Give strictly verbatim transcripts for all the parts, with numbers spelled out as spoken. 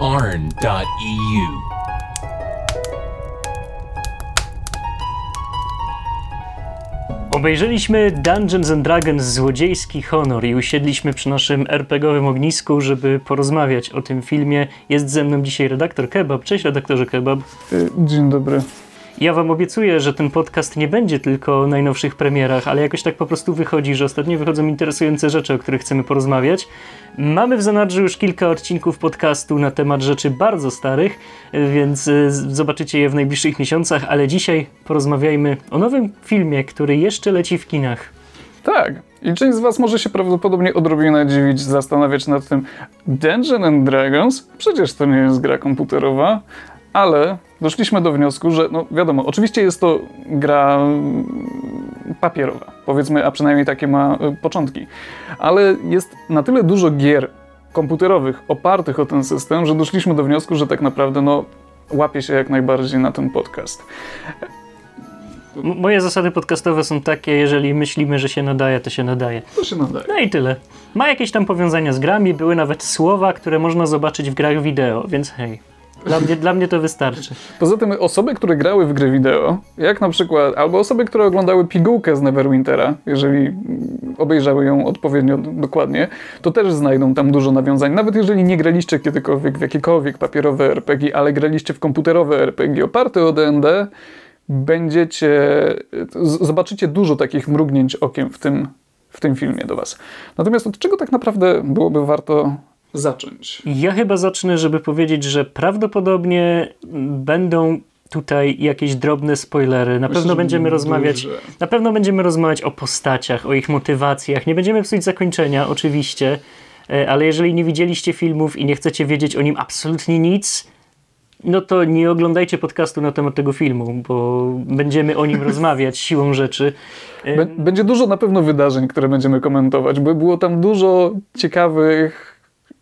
A R N dot E U. Obejrzeliśmy Dungeons and Dragons Złodziejski honor i usiedliśmy przy naszym er pe gie owym ognisku, żeby porozmawiać o tym filmie. Jest ze mną dzisiaj redaktor Kebab. Cześć, redaktorze Kebab. Dzień dobry. Ja wam obiecuję, że ten podcast nie będzie tylko o najnowszych premierach, ale jakoś tak po prostu wychodzi, że ostatnio wychodzą interesujące rzeczy, o których chcemy porozmawiać. Mamy w zanadrzu już kilka odcinków podcastu na temat rzeczy bardzo starych, więc zobaczycie je w najbliższych miesiącach, ale dzisiaj porozmawiajmy o nowym filmie, który jeszcze leci w kinach. Tak. I część z was może się prawdopodobnie odrobinę dziwić, zastanawiać nad tym, Dungeons and Dragons? Przecież to nie jest gra komputerowa. Ale doszliśmy do wniosku, że no wiadomo, oczywiście jest to gra papierowa, powiedzmy, a przynajmniej takie ma początki, ale jest na tyle dużo gier komputerowych opartych o ten system, że doszliśmy do wniosku, że tak naprawdę no łapie się jak najbardziej na ten podcast. Moje zasady podcastowe są takie, jeżeli myślimy, że się nadaje, to się nadaje. To się nadaje. No i tyle. Ma jakieś tam powiązania z grami, były nawet słowa, które można zobaczyć w grach wideo, więc hej. Dla mnie, dla mnie to wystarczy. Poza tym osoby, które grały w gry wideo, jak na przykład, albo osoby, które oglądały pigułkę z Neverwintera, jeżeli obejrzały ją odpowiednio dokładnie, to też znajdą tam dużo nawiązań. Nawet jeżeli nie graliście kiedykolwiek w jakiekolwiek papierowe er pe gie, ale graliście w komputerowe er pe gie oparte o D and D, będziecie, zobaczycie dużo takich mrugnięć okiem w tym, w tym filmie do was. Natomiast od czego tak naprawdę byłoby warto zacząć? Ja chyba zacznę, żeby powiedzieć, że prawdopodobnie będą tutaj jakieś drobne spoilery. Na Myślę, pewno będziemy rozmawiać, duże. na pewno będziemy rozmawiać o postaciach, o ich motywacjach. Nie będziemy psuć zakończenia, oczywiście, ale jeżeli nie widzieliście filmów i nie chcecie wiedzieć o nim absolutnie nic, no to nie oglądajcie podcastu na temat tego filmu, bo będziemy o nim rozmawiać siłą rzeczy. Będzie dużo na pewno wydarzeń, które będziemy komentować, bo było tam dużo ciekawych,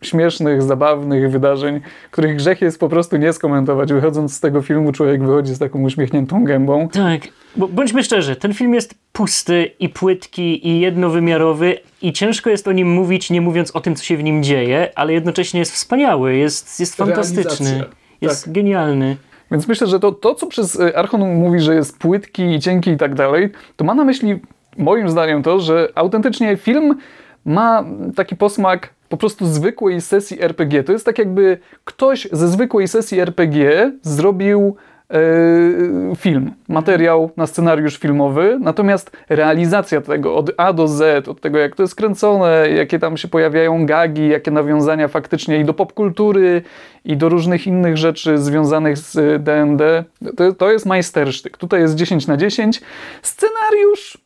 śmiesznych, zabawnych wydarzeń, których grzech jest po prostu nie skomentować. Wychodząc z tego filmu, człowiek wychodzi z taką uśmiechniętą gębą. Tak, bo bądźmy szczerzy, ten film jest pusty i płytki i jednowymiarowy i ciężko jest o nim mówić, nie mówiąc o tym, co się w nim dzieje, ale jednocześnie jest wspaniały, jest, jest fantastyczny, Realizacja. jest tak. genialny. Więc myślę, że to, to co przez Archon mówi, że jest płytki i cienki i tak dalej, to ma na myśli, moim zdaniem, to, że autentycznie film ma taki posmak po prostu zwykłej sesji er pe gie. To jest tak, jakby ktoś ze zwykłej sesji er pe gie zrobił yy, film, materiał na scenariusz filmowy, natomiast realizacja tego od A do Z, od tego, jak to jest kręcone, jakie tam się pojawiają gagi, jakie nawiązania faktycznie i do popkultury, i do różnych innych rzeczy związanych z D and D, to, to jest majstersztyk. Tutaj jest dziesięć na dziesięć. Scenariusz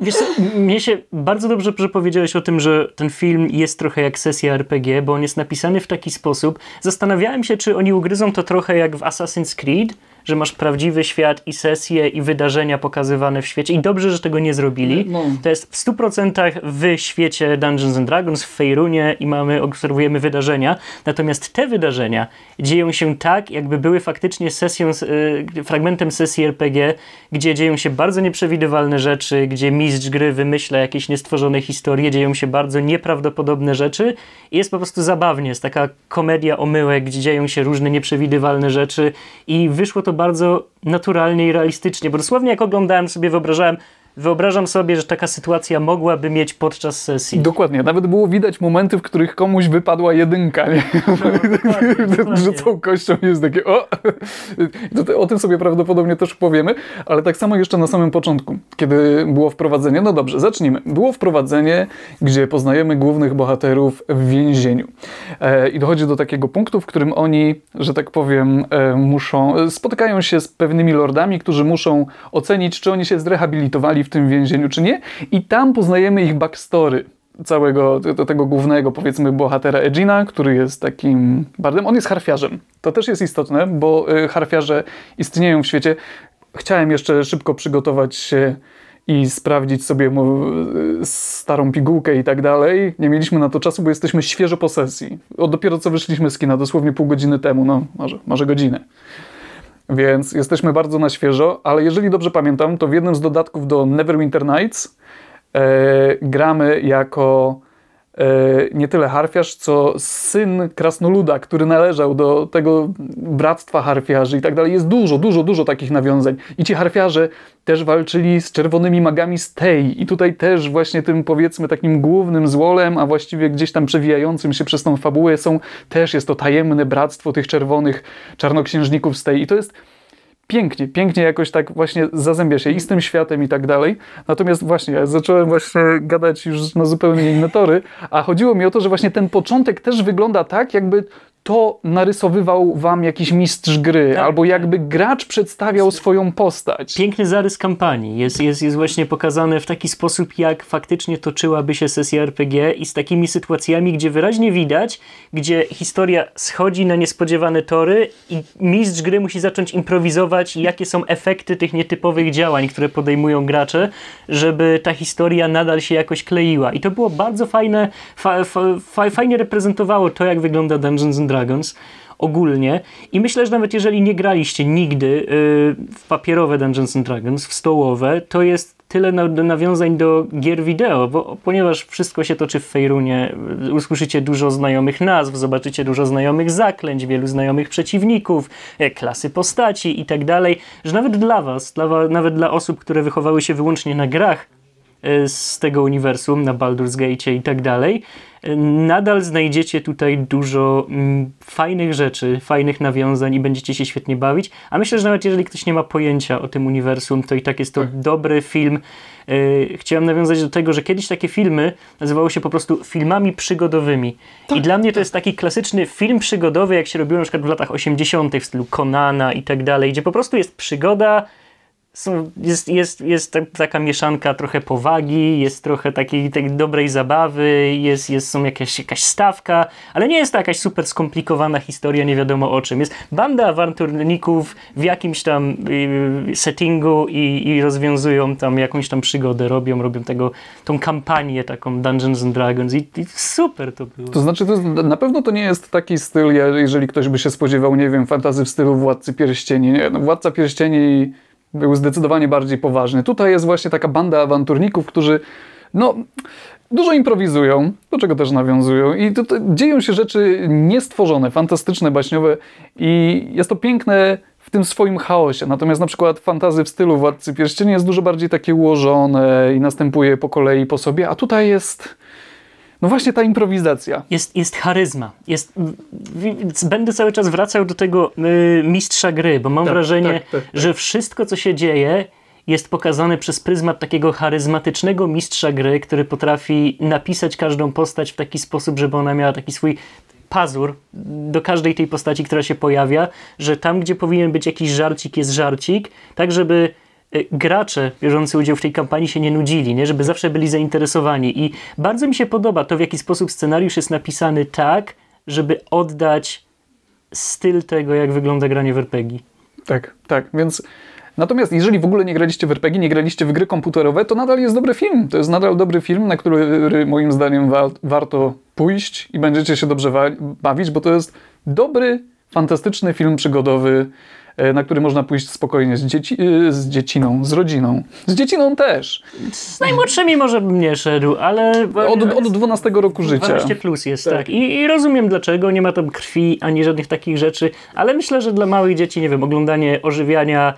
Wiesz co, mnie się bardzo dobrze, że powiedziałeś o tym, że ten film jest trochę jak sesja er pe gie, bo on jest napisany w taki sposób. Zastanawiałem się, czy oni ugryzą to trochę jak w Assassin's Creed, że masz prawdziwy świat i sesje i wydarzenia pokazywane w świecie. I dobrze, że tego nie zrobili. No. To jest w stu procentach w świecie Dungeons and Dragons, w Faerunie i mamy, obserwujemy wydarzenia. Natomiast te wydarzenia dzieją się tak, jakby były faktycznie sesją, yy, fragmentem sesji er pe gie, gdzie dzieją się bardzo nieprzewidywalne rzeczy, gdzie mistrz gry wymyśla jakieś niestworzone historie, dzieją się bardzo nieprawdopodobne rzeczy i jest po prostu zabawnie. Jest taka komedia omyłek, gdzie dzieją się różne nieprzewidywalne rzeczy i wyszło to bardzo naturalnie i realistycznie, bo dosłownie jak oglądałem sobie, wyobrażałem, wyobrażam sobie, że taka sytuacja mogłaby mieć podczas sesji. Dokładnie, nawet było widać momenty, w których komuś wypadła jedynka, nie? No, rzucą kością jest takie o! O tym sobie prawdopodobnie też powiemy, ale tak samo jeszcze na samym początku, kiedy było wprowadzenie, no dobrze, zacznijmy. Było wprowadzenie, gdzie poznajemy głównych bohaterów w więzieniu e, i dochodzi do takiego punktu, w którym oni, że tak powiem, e, muszą, spotykają się z pewnymi lordami, którzy muszą ocenić, czy oni się zrehabilitowali w tym więzieniu, czy nie. I tam poznajemy ich backstory całego te, tego głównego, powiedzmy, bohatera Edgina, który jest takim bardem. On jest harfiarzem. To też jest istotne, bo y, harfiarze istnieją w świecie. Chciałem jeszcze szybko przygotować się i sprawdzić sobie starą pigułkę i tak dalej. Nie mieliśmy na to czasu, bo jesteśmy świeżo po sesji. O, dopiero co wyszliśmy z kina, dosłownie pół godziny temu, no może, może godzinę. Więc jesteśmy bardzo na świeżo, ale jeżeli dobrze pamiętam, to w jednym z dodatków do Neverwinter Nights e, gramy jako nie tyle harfiarz, co syn krasnoluda, który należał do tego bractwa harfiarzy i tak dalej. Jest dużo, dużo, dużo takich nawiązań. I ci harfiarze też walczyli z czerwonymi magami z Thay. I tutaj też właśnie tym, powiedzmy, takim głównym złolem, a właściwie gdzieś tam przewijającym się przez tą fabułę są, też jest to tajemne bractwo tych czerwonych czarnoksiężników z Thay. I to jest pięknie, pięknie jakoś tak właśnie zazębia się i z tym światem i tak dalej. Natomiast właśnie ja zacząłem właśnie gadać już na zupełnie inne tory, a chodziło mi o to, że właśnie ten początek też wygląda tak, jakby to narysowywał wam jakiś mistrz gry, tak, albo jakby gracz przedstawiał swoją postać. Piękny zarys kampanii jest, jest, jest właśnie pokazany w taki sposób, jak faktycznie toczyłaby się sesja R P G i z takimi sytuacjami, gdzie wyraźnie widać, gdzie historia schodzi na niespodziewane tory i mistrz gry musi zacząć improwizować, jakie są efekty tych nietypowych działań, które podejmują gracze, żeby ta historia nadal się jakoś kleiła. I to było bardzo fajne, fa, fa, fa, fajnie reprezentowało to, jak wygląda Dungeons and Dragons ogólnie. I myślę, że nawet jeżeli nie graliście nigdy yy, w papierowe Dungeons and Dragons, w stołowe, to jest tyle na, nawiązań do gier wideo, bo ponieważ wszystko się toczy w Faerunie, usłyszycie dużo znajomych nazw, zobaczycie dużo znajomych zaklęć, wielu znajomych przeciwników, klasy postaci i tak dalej, że nawet dla was, dla, nawet dla osób, które wychowały się wyłącznie na grach yy, z tego uniwersum, na Baldur's Gate i tak dalej, nadal znajdziecie tutaj dużo mm, fajnych rzeczy, fajnych nawiązań i będziecie się świetnie bawić. A myślę, że nawet jeżeli ktoś nie ma pojęcia o tym uniwersum, to i tak jest to hmm. dobry film. Yy, chciałem nawiązać do tego, że kiedyś takie filmy nazywały się po prostu filmami przygodowymi. Tak, I dla mnie tak. to jest taki klasyczny film przygodowy, jak się robiło na przykład w latach osiemdziesiątych w stylu Konana i tak dalej, gdzie po prostu jest przygoda, są, jest, jest, jest taka mieszanka trochę powagi, jest trochę takiej tak dobrej zabawy, jest, jest, są jakaś, jakaś stawka, ale nie jest to jakaś super skomplikowana historia, nie wiadomo o czym. Jest banda awanturników w jakimś tam y, settingu i, i rozwiązują tam jakąś tam przygodę, robią, robią tego, tą kampanię taką Dungeons and Dragons i, i super to było. To znaczy, to jest, na pewno to nie jest taki styl, jeżeli ktoś by się spodziewał, nie wiem, fantasy w stylu Władcy Pierścieni. Nie? No, Władca Pierścieni był zdecydowanie bardziej poważny. Tutaj jest właśnie taka banda awanturników, którzy no, dużo improwizują, do czego też nawiązują i to, to dzieją się rzeczy niestworzone, fantastyczne, baśniowe i jest to piękne w tym swoim chaosie. Natomiast na przykład fantasy w stylu Władcy Pierścieni jest dużo bardziej takie ułożone i następuje po kolei po sobie, a tutaj jest... No właśnie ta improwizacja. Jest, jest charyzma. Jest, będę cały czas wracał do tego y, mistrza gry, bo mam tak, wrażenie, tak, tak, tak. że wszystko, co się dzieje, jest pokazane przez pryzmat takiego charyzmatycznego mistrza gry, który potrafi napisać każdą postać w taki sposób, żeby ona miała taki swój pazur do każdej tej postaci, która się pojawia, że tam, gdzie powinien być jakiś żarcik, jest żarcik, tak żeby gracze biorący udział w tej kampanii się nie nudzili, nie? Żeby zawsze byli zainteresowani i bardzo mi się podoba to, w jaki sposób scenariusz jest napisany tak, żeby oddać styl tego, jak wygląda granie w R P G. Tak, tak, więc natomiast jeżeli w ogóle nie graliście w R P G, nie graliście w gry komputerowe, to nadal jest dobry film, to jest nadal dobry film, na który moim zdaniem wa- warto pójść i będziecie się dobrze wa- bawić, bo to jest dobry, fantastyczny film przygodowy, na który można pójść spokojnie z, dzieci, z dzieciną, z rodziną. Z dzieciną też. Z najmłodszymi może bym nie szedł, ale... Od, od dwunastego roku życia. dwanaście plus jest, tak. tak. I, I rozumiem dlaczego, nie ma tam krwi ani żadnych takich rzeczy, ale myślę, że dla małych dzieci, nie wiem, oglądanie ożywiania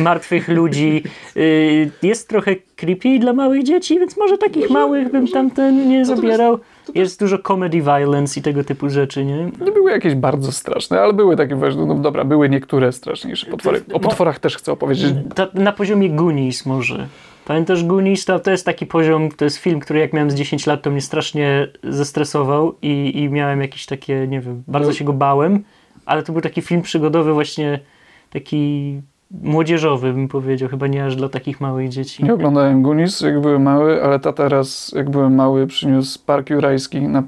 martwych ludzi y, jest trochę creepy dla małych dzieci, więc może takich małych bym tamten nie zabierał. Jest dużo comedy violence i tego typu rzeczy, nie? Nie były jakieś bardzo straszne, ale były takie właśnie, no dobra, były niektóre straszniejsze potwory. O potworach też chcę opowiedzieć. Ta, na poziomie Goonies może. Pamiętasz Goonies? To, to jest taki poziom, to jest film, który jak miałem z dziesięć lat, to mnie strasznie zestresował i, i miałem jakieś takie, nie wiem, bardzo się go bałem, ale to był taki film przygodowy właśnie, taki... młodzieżowy bym powiedział, chyba nie aż dla takich małych dzieci. Nie oglądałem Goonies, jak byłem mały, ale tata raz, jak byłem mały, przyniósł Park Jurajski na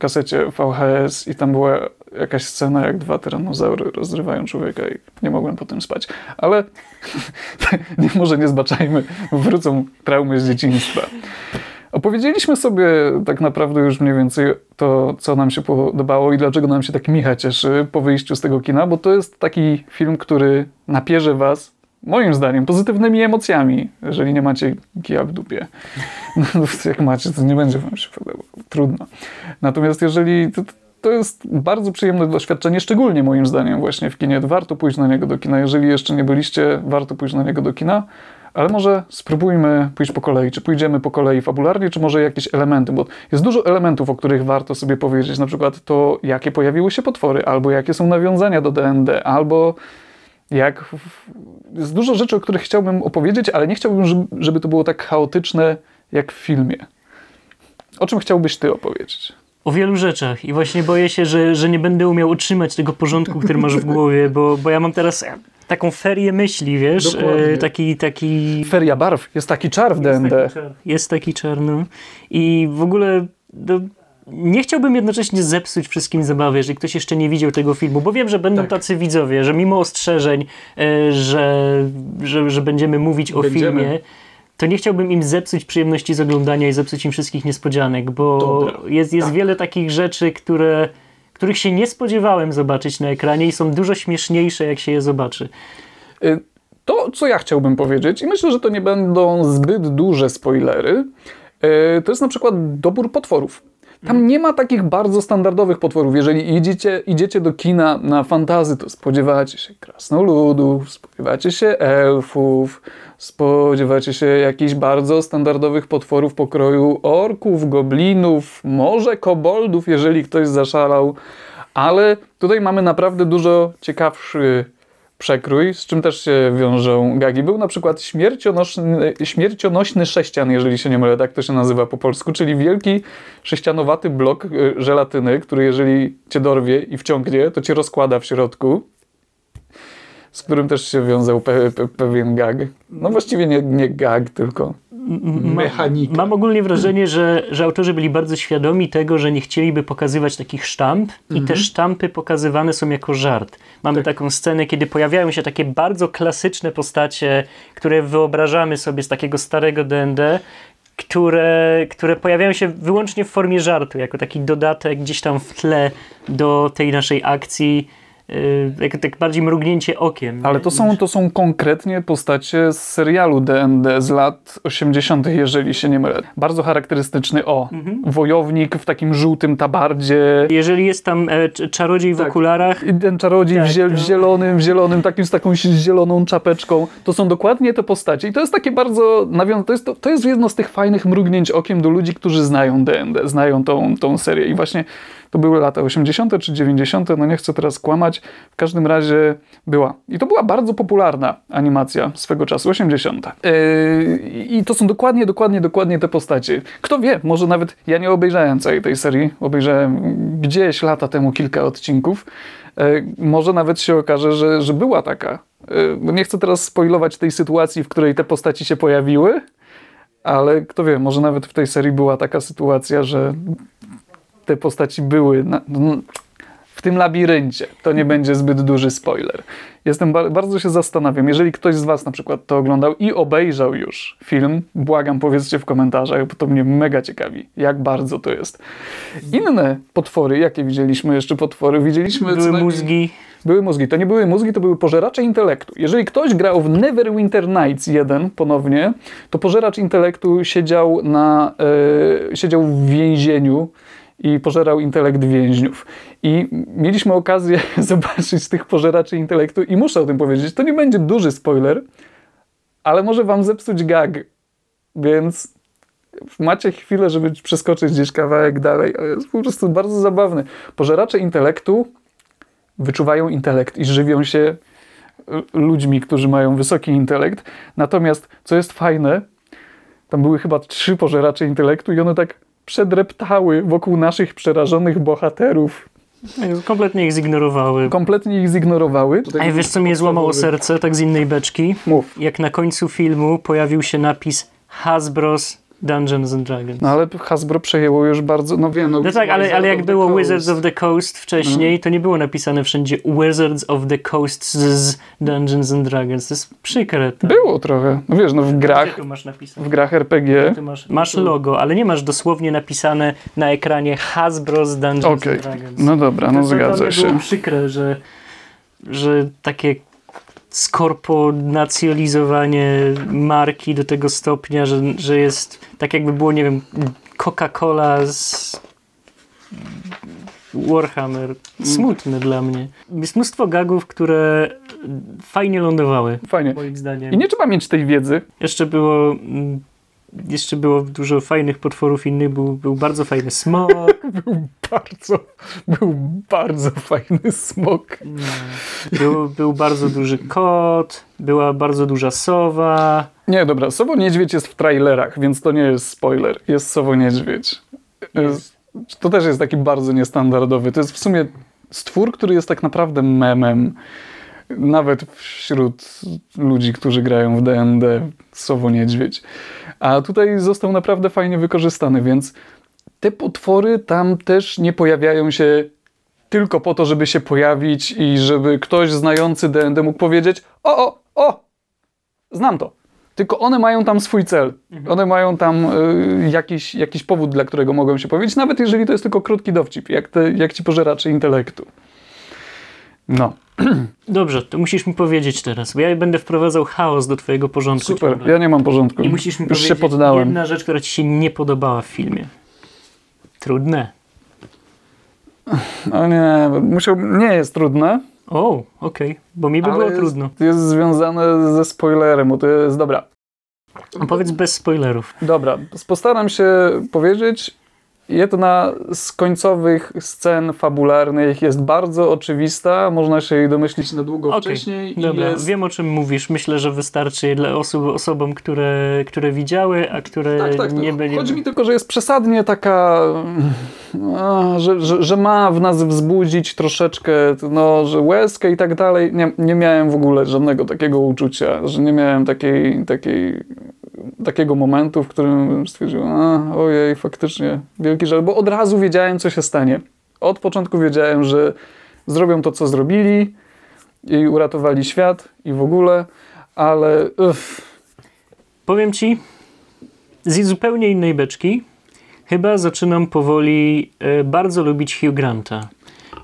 kasecie V H S i tam była jakaś scena, jak dwa tyranozaury rozrywają człowieka i nie mogłem potem spać. Ale może nie zbaczajmy, wrócą traumy z dzieciństwa. Opowiedzieliśmy sobie tak naprawdę już mniej więcej to, co nam się podobało i dlaczego nam się tak Micha cieszy po wyjściu z tego kina, bo to jest taki film, który napierze was moim zdaniem, pozytywnymi emocjami, jeżeli nie macie kija w dupie. No, jak macie, to nie będzie wam się podobało. Trudno. Natomiast jeżeli... To, to jest bardzo przyjemne doświadczenie, szczególnie moim zdaniem właśnie w kinie. Warto pójść na niego do kina. Jeżeli jeszcze nie byliście, warto pójść na niego do kina. Ale może spróbujmy pójść po kolei. Czy pójdziemy po kolei fabularnie, czy może jakieś elementy? Bo jest dużo elementów, o których warto sobie powiedzieć. Na przykład to, jakie pojawiły się potwory, albo jakie są nawiązania do D and D, albo jak... Jest dużo rzeczy, o których chciałbym opowiedzieć, ale nie chciałbym, żeby to było tak chaotyczne jak w filmie. O czym chciałbyś ty opowiedzieć? O wielu rzeczach i właśnie boję się, że, że nie będę umiał utrzymać tego porządku, który masz w głowie, bo, bo ja mam teraz taką ferię myśli, wiesz, e, taki, taki... Feria barw, jest taki czar w D and D. Jest taki czar, no. I w ogóle do... nie chciałbym jednocześnie zepsuć wszystkim zabawy, jeżeli ktoś jeszcze nie widział tego filmu, bo wiem, że będą tak. tacy widzowie, że mimo ostrzeżeń, e, że, że, że będziemy mówić będziemy. o filmie, to nie chciałbym im zepsuć przyjemności z oglądania i zepsuć im wszystkich niespodzianek, bo Dobra. jest, jest tak. wiele takich rzeczy, które, których się nie spodziewałem zobaczyć na ekranie i są dużo śmieszniejsze, jak się je zobaczy. To, co ja chciałbym powiedzieć, i myślę, że to nie będą zbyt duże spoilery, to jest na przykład dobór potworów. Tam nie ma takich bardzo standardowych potworów. Jeżeli idziecie, idziecie do kina na fantasy, to spodziewacie się krasnoludów, spodziewacie się elfów, spodziewacie się jakichś bardzo standardowych potworów pokroju orków, goblinów, może koboldów, jeżeli ktoś zaszalał. Ale tutaj mamy naprawdę dużo ciekawszy przekrój, z czym też się wiążą gagi. Był na przykład śmiercionośny, śmiercionośny sześcian, jeżeli się nie mylę, tak to się nazywa po polsku, czyli wielki sześcianowaty blok żelatyny, który jeżeli cię dorwie i wciągnie, to cię rozkłada w środku, z którym też się wiązał pe, pe, pewien gag. No właściwie nie, nie gag, tylko mechanika. Mam, mam ogólnie wrażenie, że, że autorzy byli bardzo świadomi tego, że nie chcieliby pokazywać takich sztamp mhm. i te sztampy pokazywane są jako żart. Mamy tak. taką scenę, kiedy pojawiają się takie bardzo klasyczne postacie, które wyobrażamy sobie z takiego starego D and D, które, które pojawiają się wyłącznie w formie żartu, jako taki dodatek gdzieś tam w tle do tej naszej akcji. Jak, tak bardziej mrugnięcie okiem. Ale to są, to są konkretnie postacie z serialu D and D z lat osiemdziesiątych, jeżeli się nie mylę. Bardzo charakterystyczny, o, mhm. wojownik w takim żółtym tabardzie. Jeżeli jest tam e, czarodziej w tak. okularach. I ten czarodziej tak, w, ziel- to... w zielonym, w zielonym, takim z taką zieloną czapeczką. To są dokładnie te postacie. I to jest takie bardzo, nawią- to, jest, to, to jest jedno z tych fajnych mrugnięć okiem do ludzi, którzy znają D and D, znają tą, tą serię. I właśnie to były lata osiemdziesiąte czy dziewięćdziesiąte, no nie chcę teraz kłamać, w każdym razie była. I to była bardzo popularna animacja swego czasu, osiemdziesiąte. Yy, I to są dokładnie, dokładnie, dokładnie te postacie. Kto wie, może nawet ja nie obejrzałem całej tej serii, obejrzałem gdzieś lata temu kilka odcinków. Yy, może nawet się okaże, że, że była taka. Yy, nie chcę teraz spoilować tej sytuacji, w której te postaci się pojawiły, ale kto wie, może nawet w tej serii była taka sytuacja, że... te postaci były na, w tym labiryncie. To nie będzie zbyt duży spoiler. Jestem ba- bardzo się zastanawiam. Jeżeli ktoś z was na przykład to oglądał i obejrzał już film, błagam, powiedzcie w komentarzach, bo to mnie mega ciekawi, jak bardzo to jest. Inne potwory, jakie widzieliśmy jeszcze potwory? Widzieliśmy... Były co najmniej... mózgi. Były mózgi. To nie były mózgi, to były pożeracze intelektu. Jeżeli ktoś grał w Neverwinter Nights jeden ponownie, to pożeracz intelektu siedział na... Yy, siedział w więzieniu i pożerał intelekt więźniów. I mieliśmy okazję zobaczyć tych pożeraczy intelektu i muszę o tym powiedzieć, to nie będzie duży spoiler, ale może wam zepsuć gag, więc macie chwilę, żeby przeskoczyć gdzieś kawałek dalej, ale jest po prostu bardzo zabawny. Pożeracze intelektu wyczuwają intelekt i żywią się ludźmi, którzy mają wysoki intelekt. Natomiast, co jest fajne, tam były chyba trzy pożeracze intelektu i one tak przedreptały wokół naszych przerażonych bohaterów. Kompletnie ich zignorowały. Kompletnie ich zignorowały. A wiesz, co mnie złamało serce, tak z innej beczki? Mów. Jak na końcu filmu pojawił się napis Hasbro's Dungeons and Dragons. No ale Hasbro przejęło już bardzo... No wiem, no, no tak, ale, ale jak było Coast. Wizards of the Coast wcześniej, mm. to nie było napisane wszędzie Wizards of the Coast z Dungeons and Dragons. To jest przykre. Tak? Było trochę. No wiesz, no w grach... Masz w grach R P G... Masz, masz logo, ale nie masz dosłownie napisane na ekranie Hasbro z Dungeons okay. and Dragons. No dobra, no to zgadza się. To było przykre, że, że takie... skorponacjonalizowanie marki do tego stopnia, że, że jest tak jakby było, nie wiem, Coca-Cola z Warhammer. Smutne mm. dla mnie. Jest mnóstwo gagów, które fajnie lądowały. Fajnie. Moim zdaniem. I nie trzeba mieć tej wiedzy. Jeszcze było... Jeszcze było dużo fajnych potworów innych. Był, był bardzo fajny smok. był, bardzo, był bardzo fajny smok. No. Był, był bardzo duży kot. Była bardzo duża sowa. Nie, dobra. Sowo-niedźwiedź jest w trailerach, więc to nie jest spoiler. Jest sowo-niedźwiedź. Jest. To też jest taki bardzo niestandardowy. To jest w sumie stwór, który jest tak naprawdę memem. Nawet wśród ludzi, którzy grają w D and D, sowo-niedźwiedź. A tutaj został naprawdę fajnie wykorzystany, więc te potwory tam też nie pojawiają się tylko po to, żeby się pojawić i żeby ktoś znający D and D mógł powiedzieć: o, o, o, znam to. Tylko one mają tam swój cel. One mają tam y, jakiś, jakiś powód, dla którego mogą się powiedzieć, nawet jeżeli to jest tylko krótki dowcip, jak, te, jak ci pożeracze intelektu. No. Dobrze, to musisz mi powiedzieć teraz, bo ja będę wprowadzał chaos do twojego porządku. Super, ciągle. Ja nie mam porządku. I musisz mi Już powiedzieć się poddałem. Jedna rzecz, która ci się nie podobała w filmie. Trudne. No nie, musiał, nie jest trudne. O, okej, okay. Bo mi by Ale było jest, trudno. To jest związane ze spoilerem, bo to jest, dobra. Powiedz bez spoilerów. Dobra, postaram się powiedzieć. Jedna z końcowych scen fabularnych jest bardzo oczywista, można się jej domyślić na długo okay, wcześniej. Dobra, jest... wiem o czym mówisz. Myślę, że wystarczy dla osób, osobom, które, które widziały, a które tak, tak, nie tak. byli... Chodzi mi tylko, że jest przesadnie taka, że, że, że ma w nas wzbudzić troszeczkę, no, że łezkę i tak dalej. Nie, nie miałem w ogóle żadnego takiego uczucia, że nie miałem takiej... takiej... takiego momentu, w którym stwierdziłem, a, ojej, faktycznie wielki żal, bo od razu wiedziałem, co się stanie. Od początku wiedziałem, że zrobią to, co zrobili i uratowali świat i w ogóle, ale uff. Powiem ci, z zupełnie innej beczki chyba zaczynam powoli y, bardzo lubić Hugh Granta,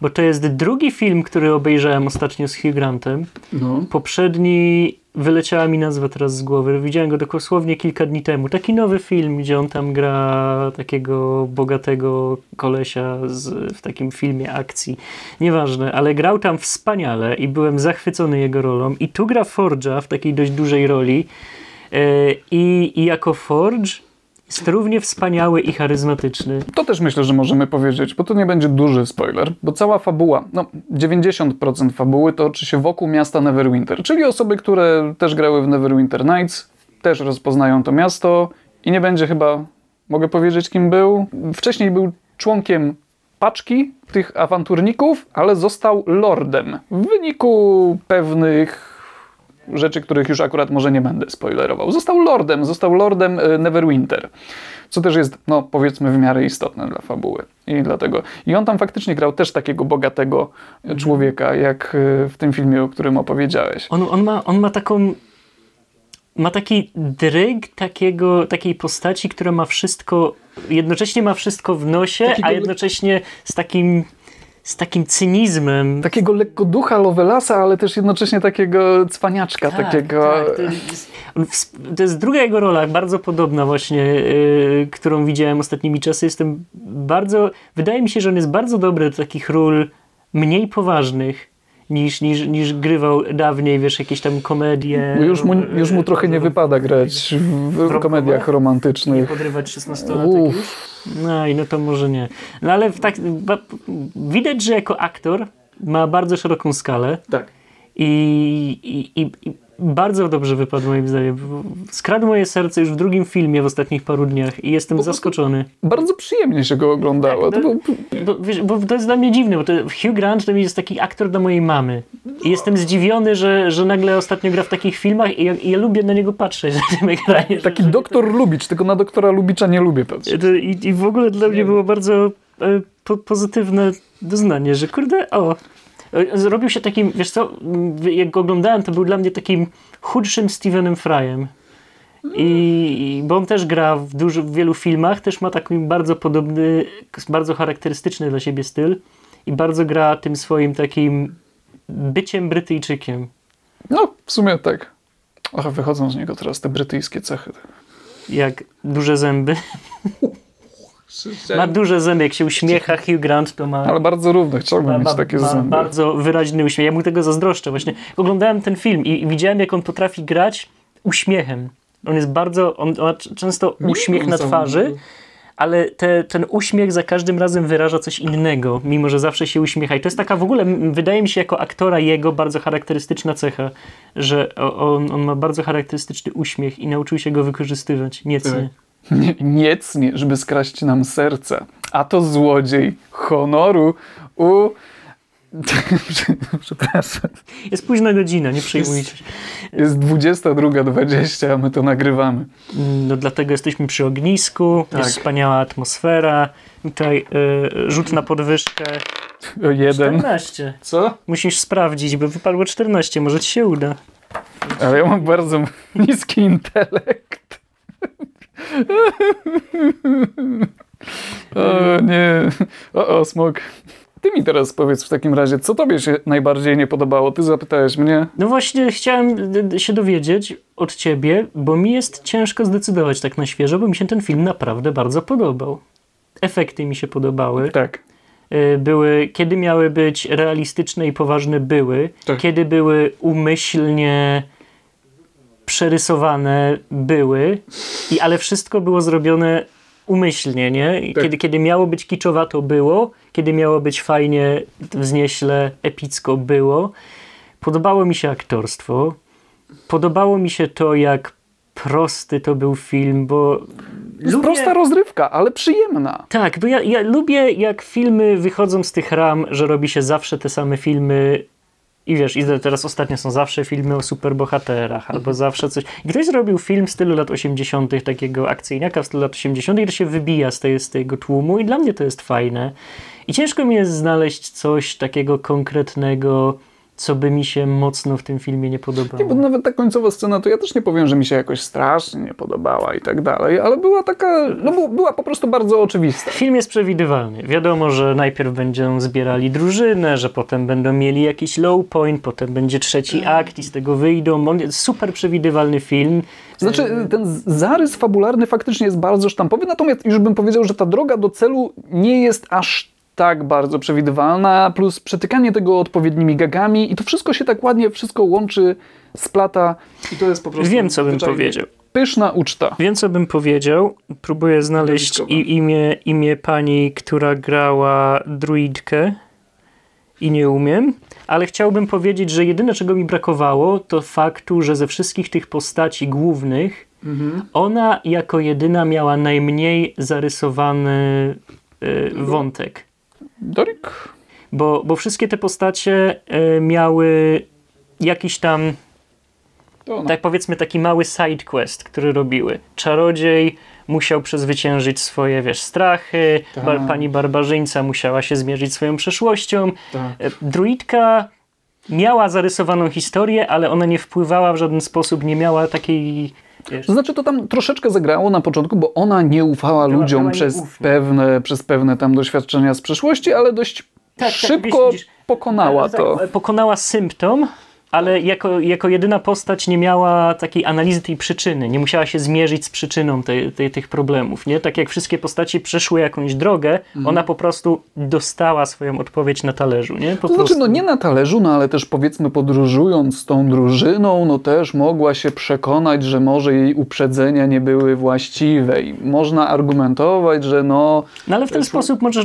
bo to jest drugi film, który obejrzałem ostatnio z Hugh Grantem. No. Poprzedni wyleciała mi nazwa teraz z głowy. Widziałem go dosłownie kilka dni temu. Taki nowy film, gdzie on tam gra takiego bogatego kolesia z, w takim filmie akcji. Nieważne, ale grał tam wspaniale i byłem zachwycony jego rolą. I tu gra Forge'a w takiej dość dużej roli. Yy, i, I jako Forge jest równie wspaniały i charyzmatyczny. To też myślę, że możemy powiedzieć, bo to nie będzie duży spoiler, bo cała fabuła, no dziewięćdziesiąt procent fabuły toczy się wokół miasta Neverwinter, czyli osoby, które też grały w Neverwinter Nights, też rozpoznają to miasto i nie będzie chyba, mogę powiedzieć, kim był. Wcześniej był członkiem paczki tych awanturników, ale został lordem w wyniku pewnych rzeczy, których już akurat może nie będę spoilerował. Został lordem, został lordem Neverwinter, co też jest, no powiedzmy, w miarę istotne dla fabuły i dlatego. I on tam faktycznie grał też takiego bogatego człowieka, jak w tym filmie, o którym opowiedziałeś. On, on, ma, on ma taką, ma taki dryg takiego, takiej postaci, która ma wszystko, jednocześnie ma wszystko w nosie, takiego... a jednocześnie z takim... z takim cynizmem. Takiego lekko ducha Lovelasa, ale też jednocześnie takiego cwaniaczka. Tak, takiego... Tak, to, jest, to jest druga jego rola, bardzo podobna właśnie, yy, którą widziałem ostatnimi czasy. Jestem bardzo... Wydaje mi się, że on jest bardzo dobry do takich ról mniej poważnych niż, niż, niż grywał dawniej, wiesz, jakieś tam komedie. Już mu, już mu trochę nie wypada grać w komediach romantycznych. Nie podrywać szesnastolatek już? No i no to może nie. No ale tak, widać, że jako aktor ma bardzo szeroką skalę. Tak. I, i, i, i bardzo dobrze wypadł moim zdaniem. Skradł moje serce już w drugim filmie w ostatnich paru dniach i jestem bo zaskoczony. Bardzo przyjemnie się go oglądało. Tak, no, to było... bo, wiesz, bo to jest dla mnie dziwne, bo to Hugh Grant to jest taki aktor dla mojej mamy. I jestem zdziwiony, że, że nagle ostatnio gra w takich filmach i ja, i ja lubię na niego patrzeć na tym ekranie. Taki że, doktor to... Lubicz, tylko na doktora Lubicza nie lubię patrzeć. I, i w ogóle dla mnie było bardzo e, po, pozytywne doznanie, że kurde, o... Zrobił się takim, wiesz co, jak go oglądałem, to był dla mnie takim chudszym Stevenem Fryem. I, bo on też gra w, dużo, w wielu filmach, też ma taki bardzo podobny, bardzo charakterystyczny dla siebie styl i bardzo gra tym swoim takim byciem Brytyjczykiem. No, w sumie tak. Ach, wychodzą z niego teraz te brytyjskie cechy. Jak duże zęby. Ma duże zęby, jak się uśmiecha Hugh Grant, to ma... Ale bardzo równe, chciałbym mieć takie ma zęby. Bardzo wyraźny uśmiech, ja mu tego zazdroszczę właśnie. Oglądałem ten film i widziałem, jak on potrafi grać uśmiechem. On jest bardzo, on, on ma często uśmiech na twarzy, ale te, ten uśmiech za każdym razem wyraża coś innego, mimo że zawsze się uśmiecha. I to jest taka w ogóle, wydaje mi się, jako aktora jego bardzo charakterystyczna cecha, że on, on ma bardzo charakterystyczny uśmiech i nauczył się go wykorzystywać niecnie. Nie, niecnie, żeby skraść nam serce. A to złodziej honoru u... Przepraszam. Jest późna godzina, nie przejmujcie się. Jest dwudziesta druga dwadzieścia, a my to nagrywamy. No dlatego jesteśmy przy ognisku, tak. Jest wspaniała atmosfera. Tutaj y, rzut na podwyżkę. O jeden. czternaście. Co? Musisz sprawdzić, bo wypadło czternaście, może ci się uda. Ale ja mam bardzo niski intelekt. O nie. O, o, smog. Ty mi teraz powiedz w takim razie, co tobie się najbardziej nie podobało? Ty zapytałeś mnie. No właśnie chciałem się dowiedzieć od ciebie, bo mi jest ciężko zdecydować tak na świeżo, bo mi się ten film naprawdę bardzo podobał. Efekty mi się podobały. Tak. Były, kiedy miały być realistyczne i poważne były, tak. Kiedy były umyślnie przerysowane były, i, ale wszystko było zrobione umyślnie, nie? Tak. Kiedy, kiedy miało być kiczowato było, kiedy miało być fajnie, wznieśle, epicko było. Podobało mi się aktorstwo. Podobało mi się to, jak prosty to był film, bo... Lubię... Prosta rozrywka, ale przyjemna. Tak, bo ja, ja lubię, jak filmy wychodzą z tych ram, że robi się zawsze te same filmy. I wiesz, i teraz ostatnio są zawsze filmy o superbohaterach, albo zawsze coś... I ktoś zrobił film w stylu lat osiemdziesiątych, takiego akcyjniaka w stylu lat osiemdziesiątych, i to się wybija z, tej, z tego tłumu i dla mnie to jest fajne. I ciężko mi jest znaleźć coś takiego konkretnego, co by mi się mocno w tym filmie nie podobało. Nie, bo nawet ta końcowa scena, to ja też nie powiem, że mi się jakoś strasznie nie podobała i tak dalej, ale była taka, no była po prostu bardzo oczywista. Film jest przewidywalny. Wiadomo, że najpierw będą zbierali drużynę, że potem będą mieli jakiś low point, potem będzie trzeci akt i z tego wyjdą. Super przewidywalny film. Znaczy, ten zarys fabularny faktycznie jest bardzo sztampowy, natomiast już bym powiedział, że ta droga do celu nie jest aż tak bardzo przewidywalna, plus przetykanie tego odpowiednimi gagami i to wszystko się tak ładnie, wszystko łączy, splata i to jest po prostu... Wiem, co bym powiedział. Pyszna uczta. Wiem, co bym powiedział. Próbuję znaleźć i, imię, imię pani, która grała druidkę i nie umiem, ale chciałbym powiedzieć, że jedyne, czego mi brakowało, to faktu, że ze wszystkich tych postaci głównych mhm. ona jako jedyna miała najmniej zarysowany y, wątek. Doryk. Bo, bo wszystkie te postacie y, miały jakiś tam, tak powiedzmy, taki mały side quest, który robiły. Czarodziej musiał przezwyciężyć swoje, wiesz, strachy, bar, pani barbarzyńca musiała się zmierzyć swoją przeszłością. Y, druidka miała zarysowaną historię, ale ona nie wpływała w żaden sposób, nie miała takiej... To znaczy, to tam troszeczkę zagrało na początku, bo ona nie ufała to ludziom przez nieufnie. pewne przez pewne tam doświadczenia z przeszłości, ale dość tak, szybko tak, wiesz, pokonała tak, to. Pokonała symptom, ale jako, jako jedyna postać nie miała takiej analizy tej przyczyny. Nie musiała się zmierzyć z przyczyną tej, tej, tych problemów. Nie? Tak jak wszystkie postaci przeszły jakąś drogę, mhm. ona po prostu dostała swoją odpowiedź na talerzu. Nie? Po to prostu. Znaczy, no nie na talerzu, no ale też powiedzmy podróżując z tą drużyną, no też mogła się przekonać, że może jej uprzedzenia nie były właściwe. I można argumentować, że no... No ale w ten sposób możesz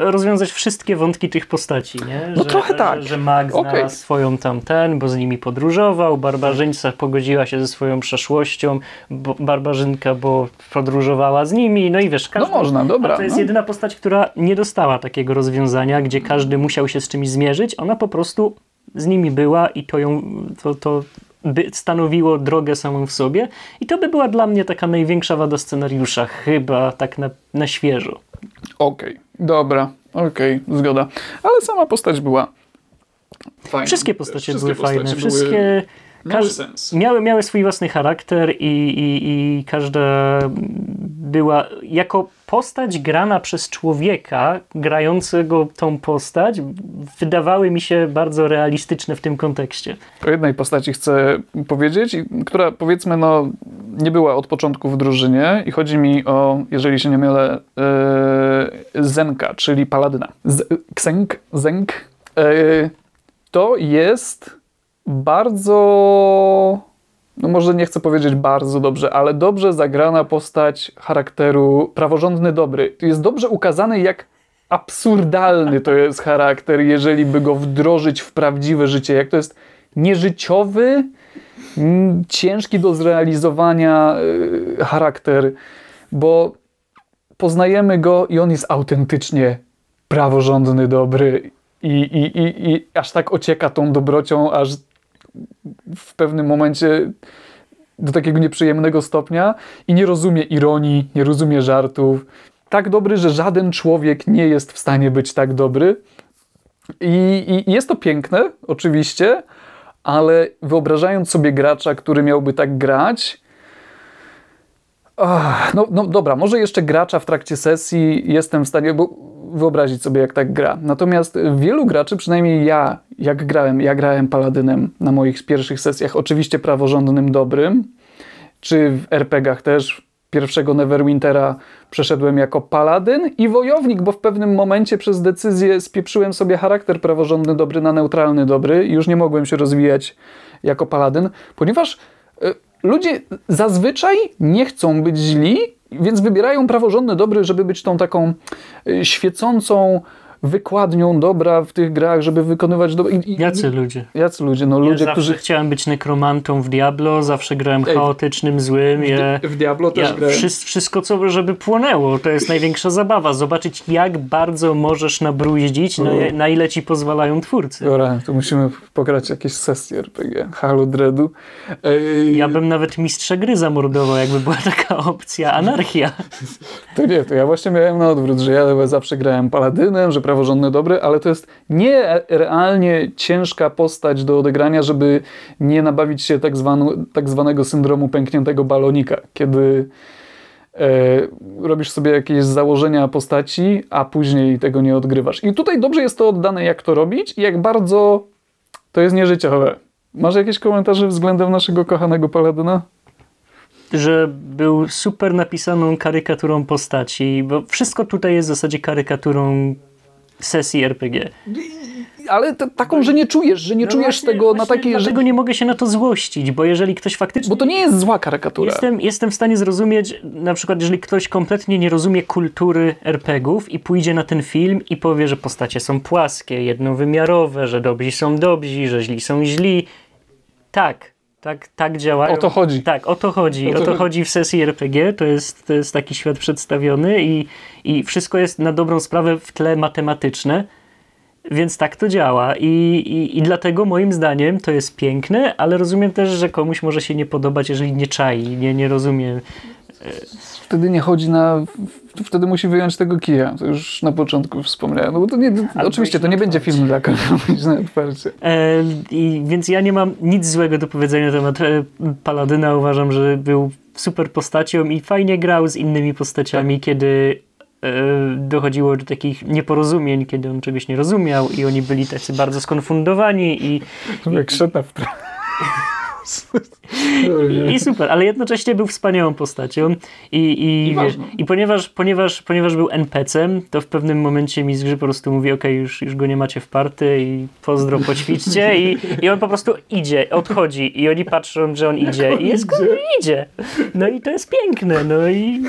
rozwiązać wszystkie wątki tych postaci. Nie? No że, trochę tak. Że, że mag znalazł okay. swoją tamtę. Bo z nimi podróżował, barbarzyńca pogodziła się ze swoją przeszłością, bo barbarzynka, bo podróżowała z nimi, no i wiesz, każdy, no można, dobra, to jest no. jedyna postać, która nie dostała takiego rozwiązania, gdzie każdy musiał się z czymś zmierzyć, ona po prostu z nimi była i to ją, to, to by stanowiło drogę samą w sobie i to by była dla mnie taka największa wada scenariusza, chyba tak na, na świeżo. Okej, okay, dobra, okej, okay, zgoda, ale sama postać była... Fajne. Wszystkie postacie Wszystkie były postacie fajne. Były... Wszystkie Każ... sens. Miały, miały swój własny charakter i, i, i każda była jako postać grana przez człowieka grającego tą postać, wydawały mi się bardzo realistyczne w tym kontekście. O jednej postaci chcę powiedzieć, która powiedzmy no, nie była od początku w drużynie i chodzi mi o, jeżeli się nie mylę, yy, Xenka, czyli paladyna. Z- Xenk, Xenk. Yy, to jest bardzo... no może nie chcę powiedzieć bardzo dobrze, ale dobrze zagrana postać charakteru praworządny dobry. Jest dobrze ukazany, jak absurdalny to jest charakter, jeżeli by go wdrożyć w prawdziwe życie. Jak to jest nieżyciowy, ciężki do zrealizowania charakter, bo poznajemy go i on jest autentycznie praworządny dobry i, i, i, i aż tak ocieka tą dobrocią, aż w pewnym momencie do takiego nieprzyjemnego stopnia i nie rozumie ironii, nie rozumie żartów. Tak dobry, że żaden człowiek nie jest w stanie być tak dobry. I, i jest to piękne, oczywiście, ale wyobrażając sobie gracza, który miałby tak grać, ach, no, no dobra, może jeszcze gracza w trakcie sesji jestem w stanie bo wyobrazić sobie, jak tak gra. Natomiast wielu graczy, przynajmniej ja, jak grałem, ja grałem paladynem na moich pierwszych sesjach, oczywiście praworządnym dobrym, czy w er pe gach też. Pierwszego Neverwintera przeszedłem jako paladyn i wojownik, bo w pewnym momencie przez decyzję spieprzyłem sobie charakter praworządny dobry na neutralny dobry i już nie mogłem się rozwijać jako paladyn, ponieważ y, ludzie zazwyczaj nie chcą być źli, więc wybierają praworządny dobry, żeby być tą taką y, świecącą wykładnią dobra w tych grach, żeby wykonywać dobra. I, i, jacy ludzie? Jacy ludzie? No, ja ludzie, zawsze którzy... chciałem być nekromantą w Diablo, zawsze grałem Ej, chaotycznym, złym. W, ja, w Diablo też ja, grałem. Wszystko, wszystko, co żeby płonęło, to jest największa zabawa. Zobaczyć, jak bardzo możesz nabruździć, na, na ile ci pozwalają twórcy. Dobra, to musimy pograć jakieś sesje er pe gie. Halo Dreadu. Ej. Ja bym nawet mistrza gry zamordował, jakby była taka opcja. Anarchia. To nie, to ja właśnie miałem na odwrót, że ja zawsze grałem paladynem, że praworządny dobry, ale to jest nierealnie ciężka postać do odegrania, żeby nie nabawić się tak, zwanu, tak zwanego syndromu pękniętego balonika, kiedy e, robisz sobie jakieś założenia postaci, a później tego nie odgrywasz. I tutaj dobrze jest to oddane, jak to robić i jak bardzo to jest nieżyciowe. Masz jakieś komentarze względem naszego kochanego paladyna? Że był super napisaną karykaturą postaci, bo wszystko tutaj jest w zasadzie karykaturą sesji er pe gie. Ale t- taką, że nie czujesz, że nie no czujesz właśnie, tego właśnie na takiej... Dlatego że... nie mogę się na to złościć, bo jeżeli ktoś faktycznie... Bo to nie jest zła karykatura. Jestem, jestem w stanie zrozumieć, na przykład jeżeli ktoś kompletnie nie rozumie kultury er pe gów i pójdzie na ten film i powie, że postacie są płaskie, jednowymiarowe, że dobrzy są dobrzy, że źli są źli. Tak. Tak, tak działają. O to chodzi. Tak, o to chodzi. O to, o to chodzi w sesji er pe gie. To jest, to jest taki świat przedstawiony i, i wszystko jest na dobrą sprawę w tle matematyczne, więc tak to działa. I, i, I dlatego moim zdaniem to jest piękne, ale rozumiem też, że komuś może się nie podobać, jeżeli nie czai, nie, nie rozumie. Wtedy nie chodzi na... Wtedy musi wyjąć tego kija. To już na początku wspomniałem. No bo to nie, oczywiście to nie będzie film dla kogoś na otwarcie. E, i, więc ja nie mam nic złego do powiedzenia na temat e, Paladyna. Uważam, że był super postacią i fajnie grał z innymi postaciami, tak. Kiedy e, dochodziło do takich nieporozumień, kiedy on czegoś nie rozumiał i oni byli tacy bardzo skonfundowani. I, jak szedł w prawo. I, I super, ale jednocześnie był wspaniałą postacią i, i, I, wiesz, i ponieważ, ponieważ, ponieważ był en pe ce em, to w pewnym momencie mistrz gry po prostu mówi, okej, okay, już, już go nie macie w party i pozdro, poćwiczcie i, i on po prostu idzie, odchodzi i oni patrzą, że on idzie on i jest, idzie. idzie. No i to jest piękne, no i,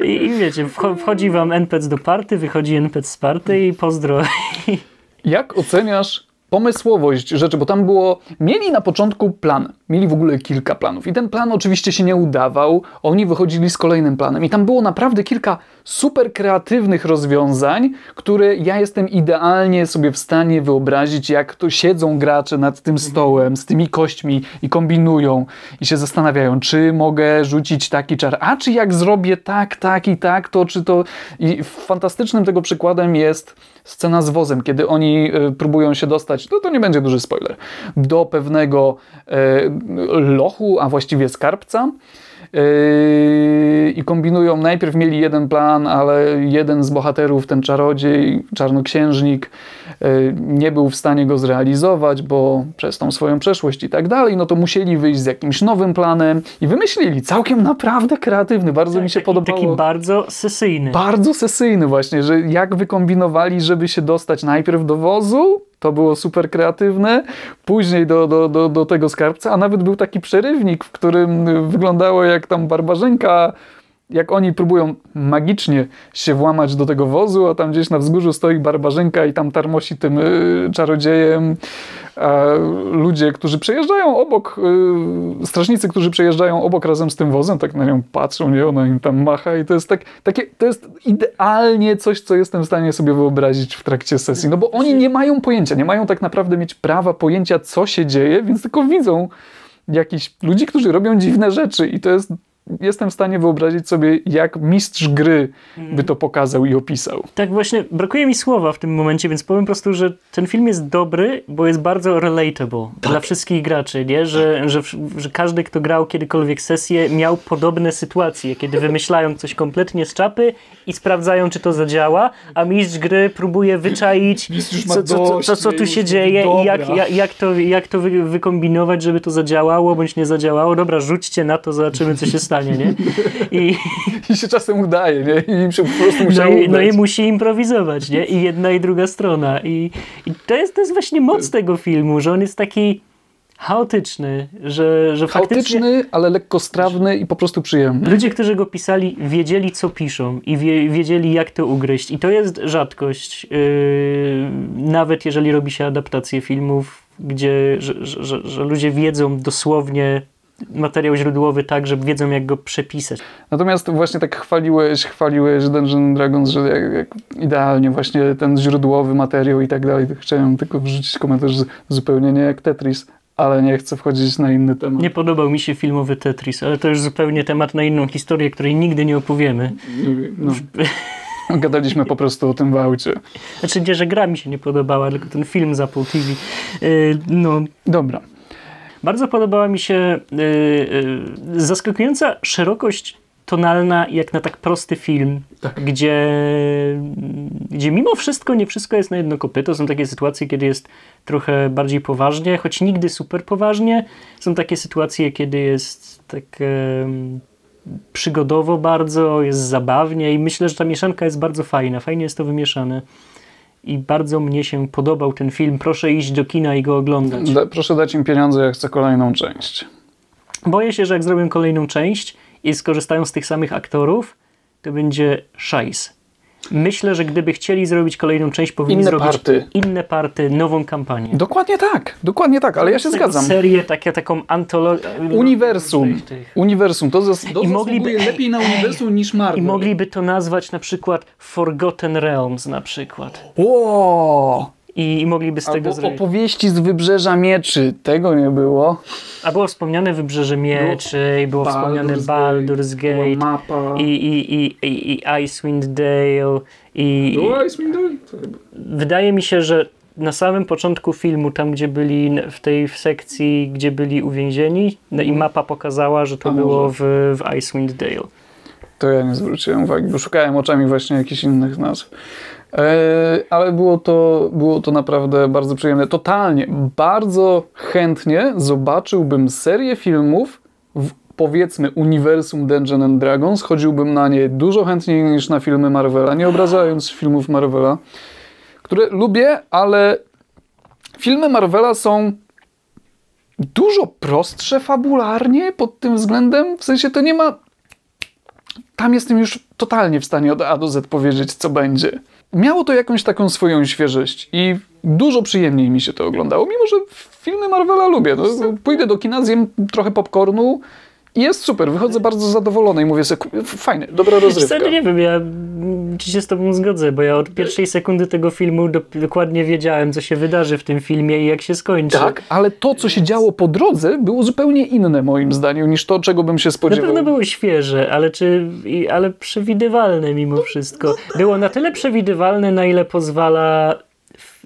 i, i wiecie, wchodzi wam en pe ce do party, wychodzi en pe ce z party i pozdro. Jak oceniasz pomysłowość rzeczy, bo tam było... Mieli na początku plan. Mieli w ogóle kilka planów. I ten plan oczywiście się nie udawał. Oni wychodzili z kolejnym planem. I tam było naprawdę kilka super kreatywnych rozwiązań, które ja jestem idealnie sobie w stanie wyobrazić, jak to siedzą gracze nad tym stołem, z tymi kośćmi i kombinują i się zastanawiają, czy mogę rzucić taki czar, a czy jak zrobię tak, tak i tak, to czy to... I fantastycznym tego przykładem jest scena z wozem, kiedy oni próbują się dostać, no to nie będzie duży spoiler, do pewnego lochu, a właściwie skarbca, i kombinują, najpierw mieli jeden plan, ale jeden z bohaterów, ten czarodziej, czarnoksiężnik, nie był w stanie go zrealizować, bo przez tą swoją przeszłość i tak dalej, no to musieli wyjść z jakimś nowym planem i wymyślili całkiem naprawdę kreatywny, bardzo tak, mi się taki, podobało. Taki bardzo sesyjny. Bardzo sesyjny właśnie, że jak wykombinowali, żeby się dostać najpierw do wozu, to było super kreatywne, później do, do, do, do tego skarbca, a nawet był taki przerywnik, w którym wyglądało jak tam barbarzyńka, jak oni próbują magicznie się włamać do tego wozu, a tam gdzieś na wzgórzu stoi barbarzynka i tam tarmosi tym y, czarodziejem, a ludzie, którzy przejeżdżają obok, y, strażnicy, którzy przejeżdżają obok razem z tym wozem, tak na nią patrzą, nie? Ona im tam macha i to jest tak, takie, to jest idealnie coś, co jestem w stanie sobie wyobrazić w trakcie sesji, no bo oni nie mają pojęcia, nie mają tak naprawdę mieć prawa pojęcia, co się dzieje, więc tylko widzą jakichś ludzi, którzy robią dziwne rzeczy i to jest jestem w stanie wyobrazić sobie, jak mistrz gry by to pokazał i opisał. Tak właśnie, brakuje mi słowa w tym momencie, więc powiem po prostu, że ten film jest dobry, bo jest bardzo relatable tak. dla wszystkich graczy, nie? Że, że, że każdy, kto grał kiedykolwiek sesję, miał podobne sytuacje, kiedy wymyślają coś kompletnie z czapy i sprawdzają, czy to zadziała, a mistrz gry próbuje wyczaić, co, co, co, co tu się dzieje i jak, jak, jak to, jak to wy, wykombinować, żeby to zadziałało, bądź nie zadziałało. Dobra, rzućcie na to, zobaczymy, co się stało. Nie? I... I się czasem udaje, nie? I się po prostu musiało no, i, no i musi improwizować, nie? I jedna i druga strona. I, i to, jest, to jest właśnie moc tego filmu, że on jest taki chaotyczny, że, że chaotyczny, faktycznie... Chaotyczny, ale lekkostrawny i po prostu przyjemny. Ludzie, którzy go pisali, wiedzieli, co piszą i wie, wiedzieli, jak to ugryźć. I to jest rzadkość, yy, nawet jeżeli robi się adaptacje filmów, gdzie że, że, że ludzie wiedzą dosłownie materiał źródłowy tak, że wiedzą, jak go przepisać. Natomiast właśnie tak chwaliłeś, chwaliłeś Dungeons and Dragons, że jak, jak idealnie właśnie ten źródłowy materiał i tak dalej. Chciałem tylko wrzucić komentarz z, zupełnie nie jak Tetris, ale nie chcę wchodzić na inny temat. Nie podobał mi się filmowy Tetris, ale to już zupełnie temat na inną historię, której nigdy nie opowiemy. No. Gadaliśmy po prostu o tym w aucie. Znaczy nie, że gra mi się nie podobała, tylko ten film z Apple T V. Yy, no. Dobra. Bardzo podobała mi się yy, yy, zaskakująca szerokość tonalna jak na tak prosty film, tak. Gdzie, gdzie mimo wszystko nie wszystko jest na jedno kopyto. Są takie sytuacje, kiedy jest trochę bardziej poważnie, choć nigdy super poważnie. Są takie sytuacje, kiedy jest tak yy, przygodowo bardzo, jest zabawnie i myślę, że ta mieszanka jest bardzo fajna. Fajnie jest to wymieszane. I bardzo mnie się podobał ten film. Proszę iść do kina i go oglądać. Da, proszę dać im pieniądze, ja chcę kolejną część. Boję się, że jak zrobię kolejną część i skorzystają z tych samych aktorów, to będzie szajs. Myślę, że gdyby chcieli zrobić kolejną część, powinni inne zrobić party. inne party, nową kampanię. Dokładnie tak, dokładnie tak, ale ja się zgadzam. Serię, takie, taką antologię. Uniwersum, tych, tych. uniwersum, to, zas- to I mogliby, lepiej na uniwersum ej, niż Marvel. I mogliby to nazwać na przykład Forgotten Realms na przykład. Wow. I, i mogliby z tego zrobić. Opowieści z Wybrzeża Mieczy, tego nie było. A było wspomniane Wybrzeże Mieczy, i było Baldur's wspomniane Baldur's Gate, mapa. I, i, i, i, i Icewind Dale. I, było Icewind Dale? Wydaje mi się, że na samym początku filmu, tam gdzie byli, w tej w sekcji, gdzie byli uwięzieni, no i mapa pokazała, że to A było w, w Icewind Dale. To ja nie zwróciłem uwagi, bo szukałem oczami właśnie jakichś innych nazw. Ale było to, było to naprawdę bardzo przyjemne. Totalnie, bardzo chętnie zobaczyłbym serię filmów w, powiedzmy, uniwersum Dungeons and Dragons. Chodziłbym na nie dużo chętniej niż na filmy Marvela, nie obrażając filmów Marvela, które lubię, ale filmy Marvela są dużo prostsze fabularnie pod tym względem. W sensie to nie ma... Tam jestem już totalnie w stanie od A do Z powiedzieć, co będzie. Miało to jakąś taką swoją świeżość i dużo przyjemniej mi się to oglądało, mimo że filmy Marvela lubię. No, pójdę do kina, zjem trochę popcornu I jest super, wychodzę bardzo zadowolony i mówię sobie, fajny, dobra rozrywka. Wcale nie wiem, ja czy się z tobą zgodzę, bo ja od pierwszej sekundy tego filmu do, dokładnie wiedziałem, co się wydarzy w tym filmie i jak się skończy. Tak, ale to, co się działo po drodze, było zupełnie inne moim zdaniem, niż to, czego bym się spodziewał. Na pewno było świeże, ale, czy, ale przewidywalne mimo wszystko. Było na tyle przewidywalne, na ile pozwala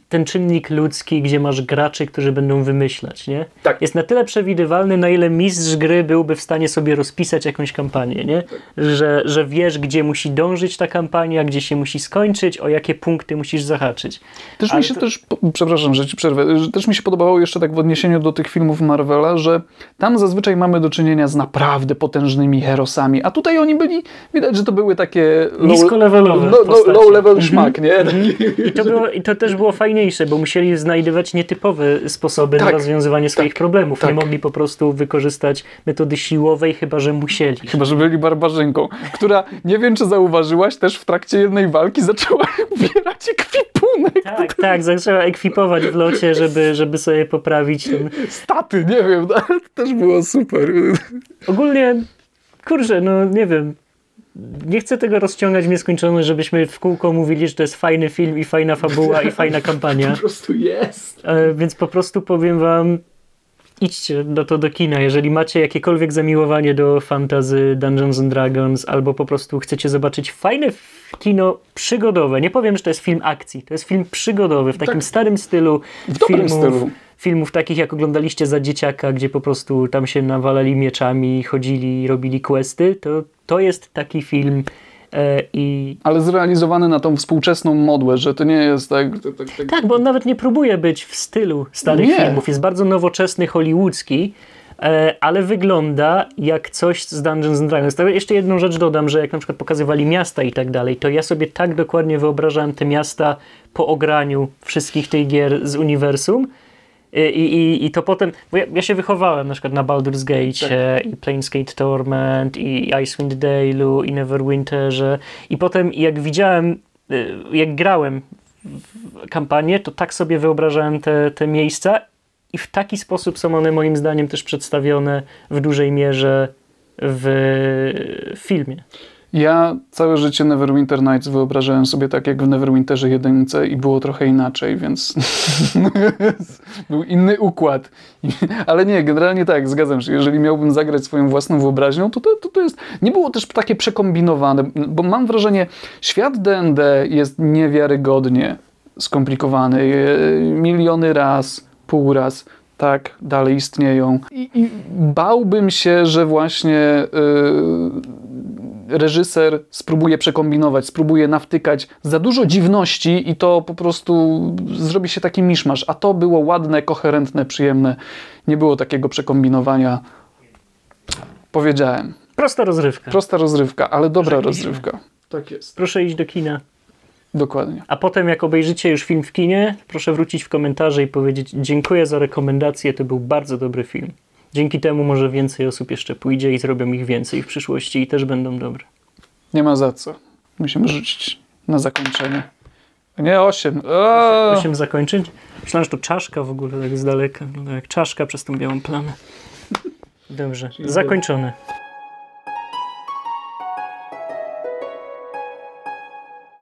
ten czynnik ludzki, gdzie masz graczy, którzy będą wymyślać, nie? Tak. Jest na tyle przewidywalny, na ile mistrz gry byłby w stanie sobie rozpisać jakąś kampanię, nie? Że, że wiesz, gdzie musi dążyć ta kampania, gdzie się musi skończyć, o jakie punkty musisz zahaczyć. Też Ale mi się to... też, przepraszam, że ci przerwę, że też mi się podobało jeszcze tak w odniesieniu do tych filmów Marvela, że tam zazwyczaj mamy do czynienia z naprawdę potężnymi herosami, a tutaj oni byli, widać, że to były takie nisko-levelowe low, low, low level szmak, nie? I to, było, i to też było fajnie, bo musieli znajdywać nietypowe sposoby tak, na rozwiązywanie swoich tak, problemów. Tak. Nie mogli po prostu wykorzystać metody siłowej, chyba że musieli. Chyba że byli barbarzynką, która, nie wiem czy zauważyłaś, też w trakcie jednej walki zaczęła ubierać ekwipunek. Tak, ten... tak, zaczęła ekwipować w locie, żeby, żeby sobie poprawić ten... staty, nie wiem, no, ale to też było super. Ogólnie, kurczę, no nie wiem. Nie chcę tego rozciągać w nieskończoność, żebyśmy w kółko mówili, że to jest fajny film i fajna fabuła i fajna kampania. Po prostu jest. E, więc po prostu powiem wam, idźcie do to do kina. Jeżeli macie jakiekolwiek zamiłowanie do fantasy, Dungeons and Dragons, albo po prostu chcecie zobaczyć fajne kino przygodowe. Nie powiem, że to jest film akcji. To jest film przygodowy w takim tak. starym stylu. W dobrym filmów. stylu. Filmów takich, jak oglądaliście za dzieciaka, gdzie po prostu tam się nawalali mieczami, chodzili, robili questy, to to jest taki film e, i... Ale zrealizowany na tą współczesną modłę, że to nie jest tak... Tak, tak, tak. tak bo on nawet nie próbuje być w stylu starych nie. filmów. Jest bardzo nowoczesny, hollywoodzki, e, ale wygląda jak coś z Dungeons and Dragons. Jeszcze jedną rzecz dodam, że jak na przykład pokazywali miasta i tak dalej, to ja sobie tak dokładnie wyobrażałem te miasta po ograniu wszystkich tych gier z uniwersum, I, i, i to potem, bo ja, ja się wychowałem na przykład na Baldur's Gate tak. i Planescape Torment i Icewind Dale'u i Neverwinterze i potem jak widziałem, jak grałem w kampanię, to tak sobie wyobrażałem te, te miejsca i w taki sposób są one moim zdaniem też przedstawione w dużej mierze w, w filmie. Ja całe życie Neverwinter Nights wyobrażałem sobie tak jak w Neverwinterze jedynce i było trochę inaczej, więc był inny układ. Ale nie, generalnie tak, zgadzam się. Jeżeli miałbym zagrać swoją własną wyobraźnią, to to, to to jest... Nie było też takie przekombinowane, bo mam wrażenie, świat D and D jest niewiarygodnie skomplikowany. Miliony raz, pół raz... tak, dalej istnieją. I, i bałbym się, że właśnie yy, reżyser spróbuje przekombinować, spróbuje nawtykać za dużo dziwności i to po prostu zrobi się taki miszmasz. A to było ładne, koherentne, przyjemne. Nie było takiego przekombinowania. Powiedziałem. Prosta rozrywka. Prosta rozrywka, ale dobra Proszę rozrywka. Iść. Tak jest. Proszę iść do kina. Dokładnie. A potem jak obejrzycie już film w kinie, proszę wrócić w komentarze i powiedzieć dziękuję za rekomendację, to był bardzo dobry film. Dzięki temu może więcej osób jeszcze pójdzie i zrobią ich więcej w przyszłości i też będą dobre. Nie ma za co. Musimy rzucić na zakończenie. Nie, osiem. Oooo. Osiem zakończeń? Myślałem, że to czaszka w ogóle tak z daleka. Jak czaszka przez tą białą plamę. Dobrze, zakończone.